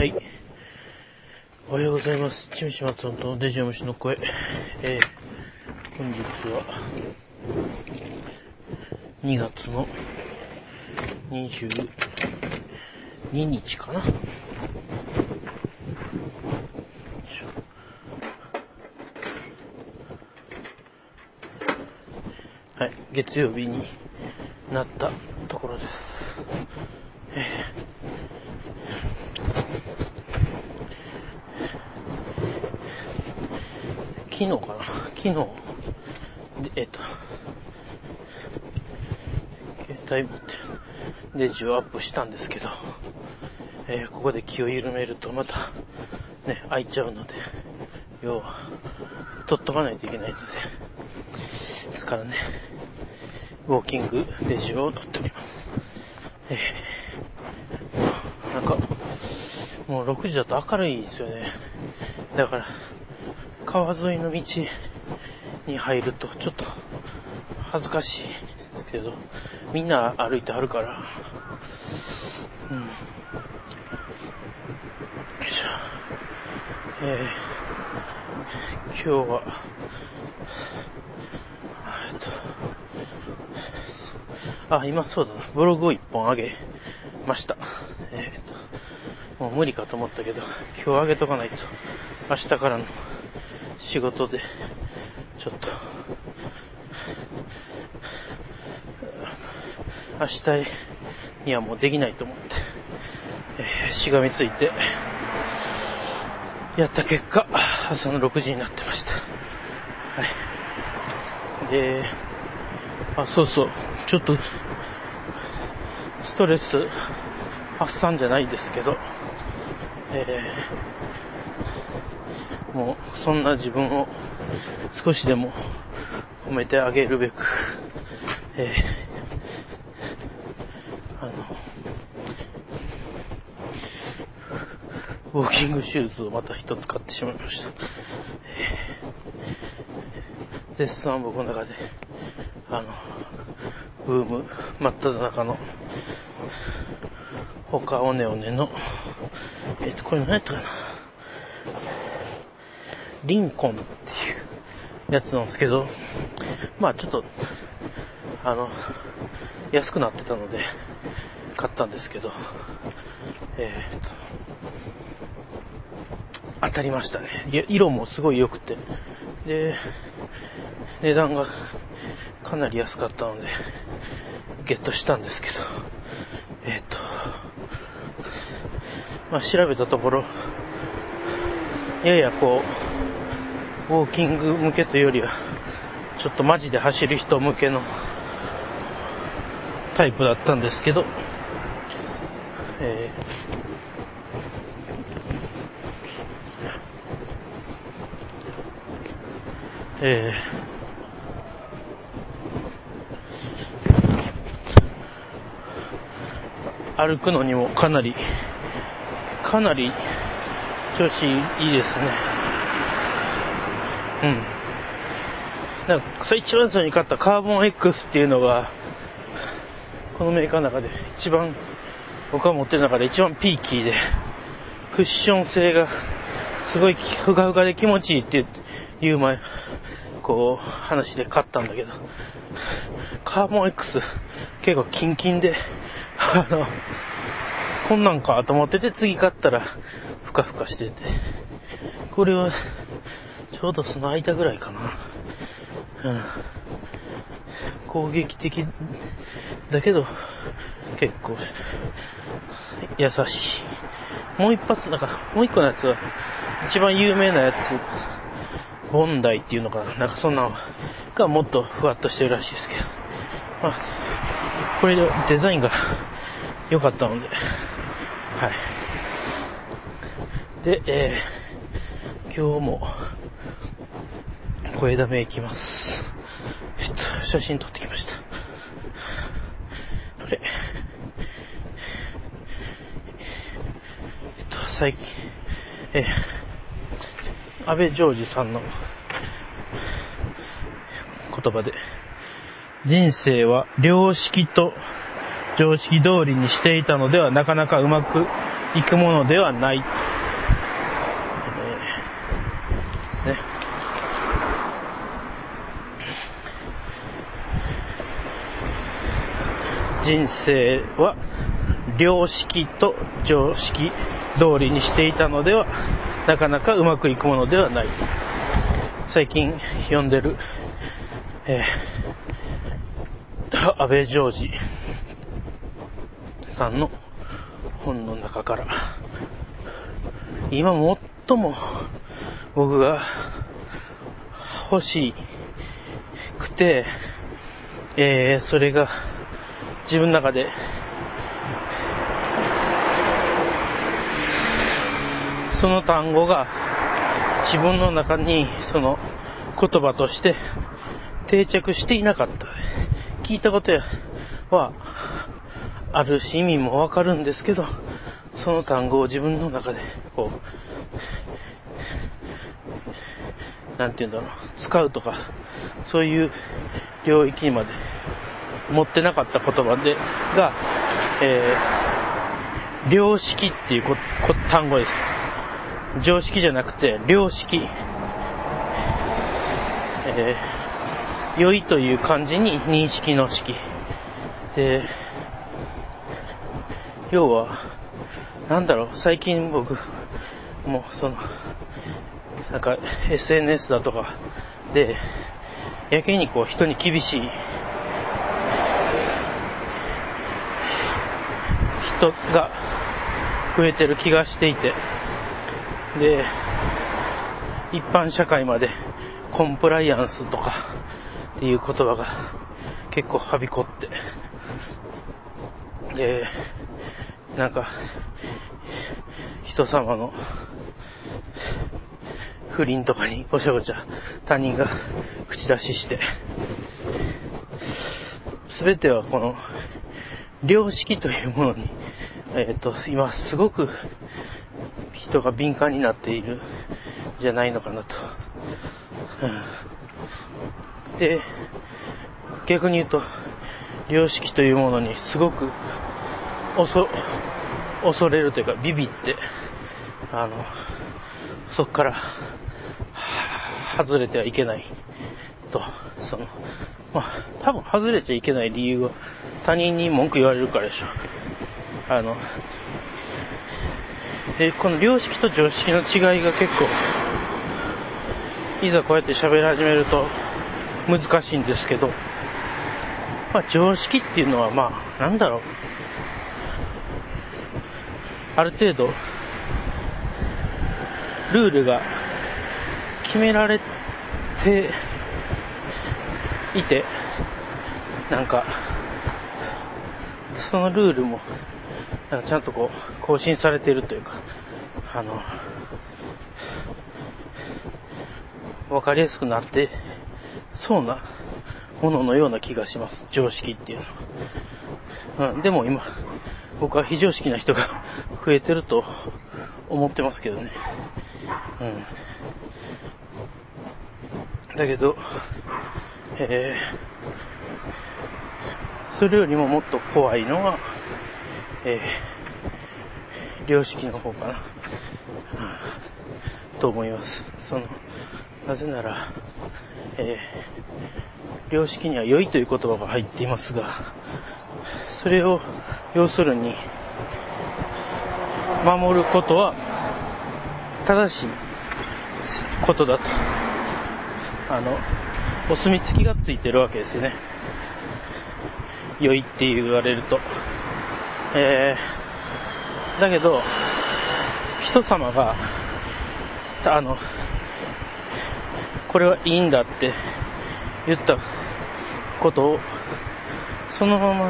はい。おはようございます。チムシマツオンとデジャムシの声。本日は、2月の22日かな。はい、月曜日になったところです。昨日かな、昨日で携帯持ってデジをアップしたんですけど、ここで気を緩めるとまたね開いちゃうので、要は取っとかないといけないので、ですからねウォーキングデジを取っております。なんかもう6時だと明るいですよね。だから川沿いの道に入るとちょっと恥ずかしいですけど、みんな歩いてはるから、よいしょ。今日は今そうだな、ブログを1本上げました。もう無理かと思ったけど、今日上げとかないと明日からの仕事でちょっと明日にはもうできないと思って、しがみついてやった結果朝の6時になってました。はい。で、そうそう、ちょっとストレス発散じゃないですけど、もうそんな自分を少しでも褒めてあげるべく、ウォーキングシューズをまた一つ買ってしまいました。絶賛僕の中でブーム真っ只中の他オネオネのこれ何やったかな、リンコンっていうやつなんですけど、まあちょっと安くなってたので買ったんですけど、当たりましたね。色もすごい良くて、で値段がかなり安かったのでゲットしたんですけど、調べたところ、ややこうウォーキング向けというよりはちょっとマジで走る人向けのタイプだったんですけど、歩くのにもかなり調子いいですね。なんか一番最初に買ったカーボン X っていうのがこのメーカーの中で一番、僕が持ってる中で一番ピーキーで、クッション性がすごいふかふかで気持ちいいっていう前こう話で買ったんだけど、カーボン X 結構キンキンでこんなんかと思ってて、次買ったらふかふかしてて、これはちょうどその間ぐらいかな、攻撃的だけど結構優しい。もう一発、なんかもう一個のやつは一番有名なやつ、ボンダイっていうのかな、なんかそんなのがもっとふわっとしてるらしいですけど、まあこれでデザインが良かったので、はい。で、今日も小枝目行きます。ちょっと写真撮ってきました。あれ、最近安倍ジョージさんの言葉で、人生は良識と常識通りにしていたのではなかなかうまく行くものではないとですね。人生は良識と常識通りにしていたのではなかなかうまくいくものではない。最近読んでる、安倍常時さんの本の中から、今最も僕が欲しくて、それが自分の中でその単語が自分の中にその言葉として定着していなかった。聞いたことはあるし意味もわかるんですけど、その単語を自分の中でこうなんていうんだろう、使うとかそういう領域にまで持ってなかった言葉でが、良識っていう単語です。常識じゃなくて良識、良いという漢字に認識の識で、要はなんだろう、最近僕もそのなんか SNS だとかでやけにこう人に厳しい人が増えてる気がしていて、で一般社会までコンプライアンスとかっていう言葉が結構はびこって、でなんか人様の不倫とかにごちゃごちゃ他人が口出しして、全てはこの良識というものに、今すごく人が敏感になっているんじゃないのかなと、で逆に言うと良識というものにすごく恐れるというかビビって、そこから外れてはいけないと、多分外れちゃいけない理由は他人に文句言われるからでしょ。でこの良識と常識の違いが結構いざこうやって喋り始めると難しいんですけど、常識っていうのはなんだろう、ある程度ルールが決められていて、なんかそのルールもちゃんとこう更新されているというか、わかりやすくなってそうなもののような気がします、常識っていうのは。でも今僕は非常識な人が増えてると思ってますけどね、だけど、それよりももっと怖いのは、良識の方かな、と思います。なぜなら、良識には良いという言葉が入っていますが、それを要するに守ることは正しいことだと、お墨付きがついてるわけですよね、良いって言われると。だけど人様がこれはいいんだって言ったことをそのまま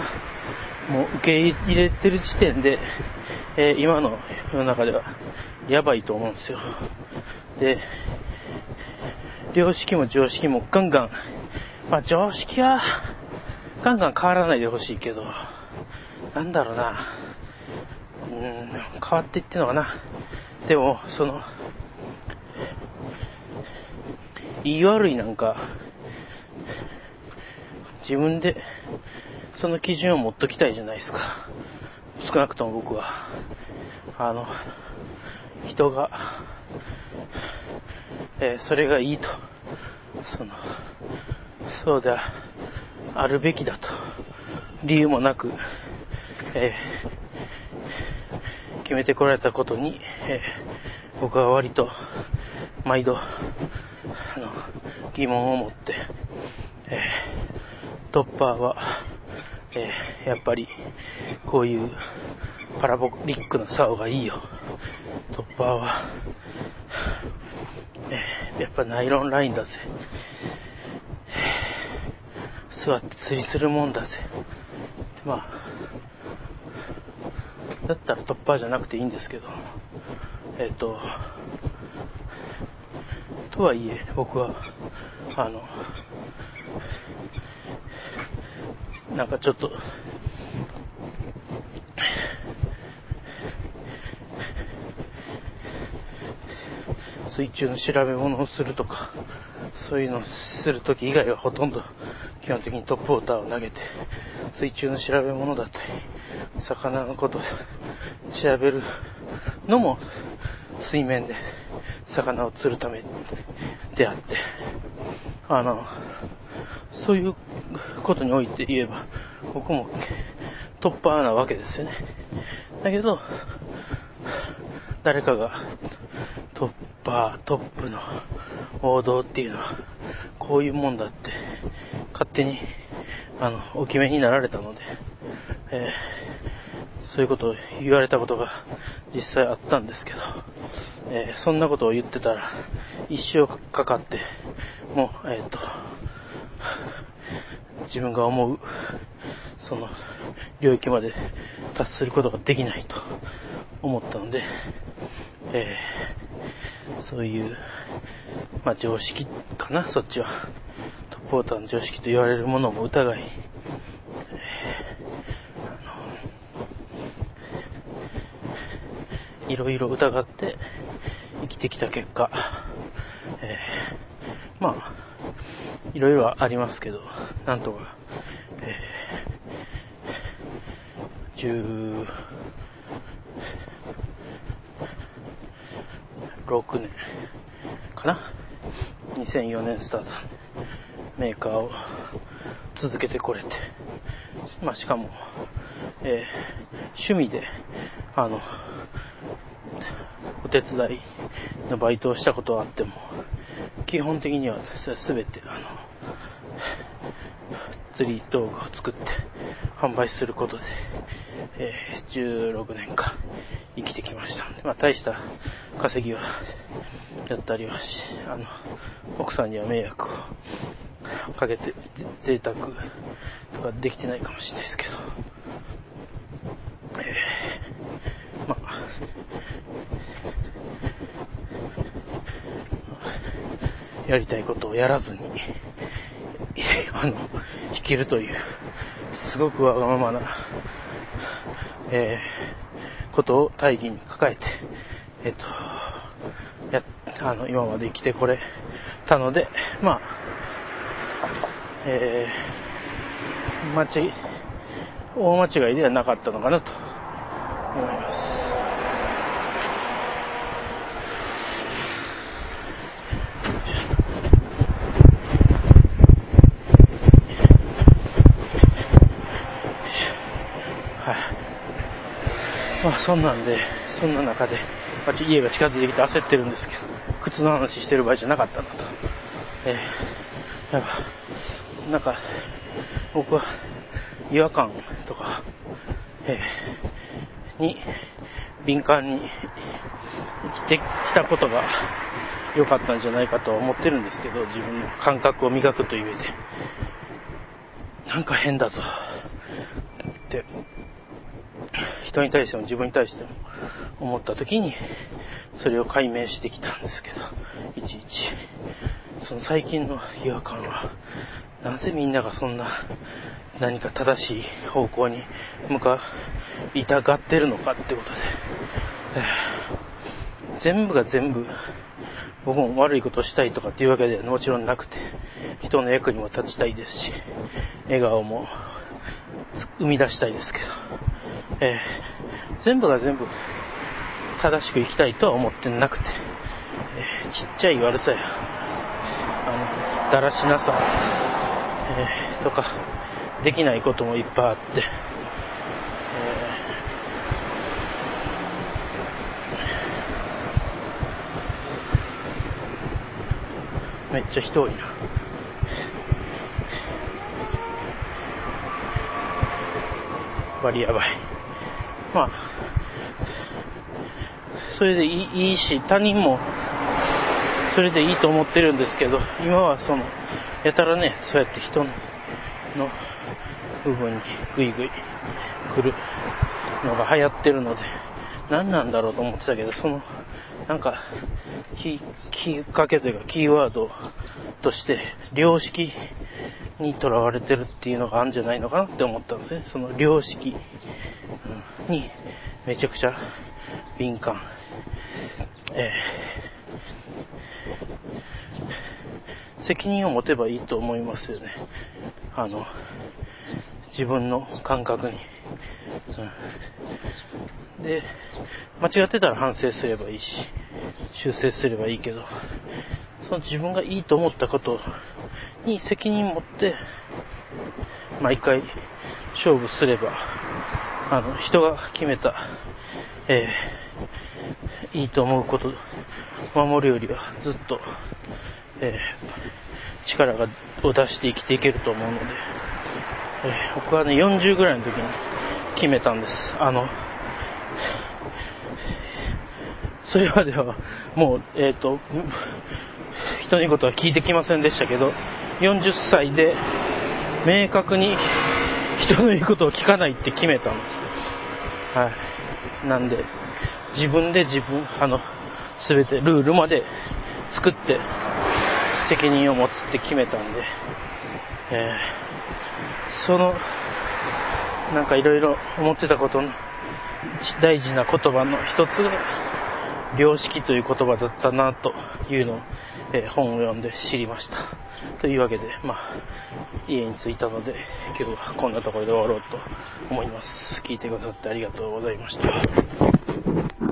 もう受け入れてる時点で、今の世の中ではやばいと思うんですよ。で良識も常識もガンガン、常識はガンガン変わらないでほしいけど、なんだろうな、変わっていってんのかな。でも言い悪いなんか自分でその基準を持っときたいじゃないですか、少なくとも僕は。人が、それがいいと、そうであるべきだと、理由もなく、決めてこられたことに、僕は割と毎度疑問を持って、トッパーは、やっぱりこういうパラボリックな竿がいいよ、トッパーは、やっぱナイロンラインだぜ、座って釣りするもんだぜ、まあだったらトッパーじゃなくていいんですけど、とはいえ僕はなんかちょっと水中の調べ物をするとかそういうのをするとき以外はほとんど基本的にトップウォーターを投げて、水中の調べ物だったり魚のことを調べるのも水面で魚を釣るためであって、そういうことにおいて言えば僕もトッパーなわけですよね。だけど誰かがトッパー、トップの王道っていうのはこういうもんだって勝手にお決めになられたので、そういうことを言われたことが実際あったんですけど、そんなことを言ってたら一生かかってもう、自分が思うその領域まで達することができないと思ったので、そういう、まあ、常識かな、そっちはトップウォーターの常識と言われるものも疑い、いろいろ疑って生きてきた結果、まあいろいろはありますけど、なんとか、16年かな、2004年スタートメーカーを続けてこれて、まあ、しかも、趣味でお手伝いのバイトをしたことはあっても基本的にはすべて釣り道具を作って販売することで、16年間生きてきました。まあ、大した稼ぎはやったりはし、奥さんには迷惑をかけて贅沢とかできてないかもしれないですけど、まあやりたいことをやらずに引けるというすごくわがままな、ことを大義に抱えて、今まで生きてこれたので、まあ、大間違いではなかったのかなと思います。まあそんな中で、まあ、家が近づいてきて焦ってるんですけど、靴の話してる場合じゃなかったなと。なんか僕は違和感とか、に敏感に生きてきたことが良かったんじゃないかと思ってるんですけど、自分の感覚を磨くという上でなんか変だぞって人に対しても自分に対しても思った時にそれを解明してきたんですけど、いちいちその最近の違和感はなぜみんながそんな何か正しい方向に向かいたがってるのかってことで、全部が全部僕も悪いことをしたいとかっていうわけではもちろんなくて、人の役にも立ちたいですし笑顔も生み出したいですけど、全部が全部正しく生きたいとは思ってなくて、ちっちゃい悪さやだらしなさ、とかできないこともいっぱいあって、めっちゃ人多いな。バリやばい。まあそれでいいし、他人もそれでいいと思ってるんですけど、今はそのやたらね、そうやって人の部分にグイグイ来るのが流行ってるので、何なんだろうと思ってたけど、そのなんかきっかけというかキーワードとして良識にとらわれてるっていうのがあるんじゃないのかなって思ったんですね。その良識にめちゃくちゃ敏感、責任を持てばいいと思いますよね。自分の感覚に、で間違ってたら反省すればいいし修正すればいいけど、その自分がいいと思ったことに責任持って毎回勝負すれば、人が決めた、いいと思うことを守るよりはずっと、力を出して生きていけると思うので、僕はね40ぐらいの時に決めたんです。それまではもう人の言うことは聞いてきませんでしたけど、40歳で明確に人の言うことを聞かないって決めたんです。はい。なんで自分で全てルールまで作って責任を持つって決めたんで、そのなんかいろいろ思ってたことの大事な言葉の一つが良識という言葉だったなというのを、本を読んで知りました。というわけで、家に着いたので今日はこんなところで終わろうと思います。聞いてくださってありがとうございました。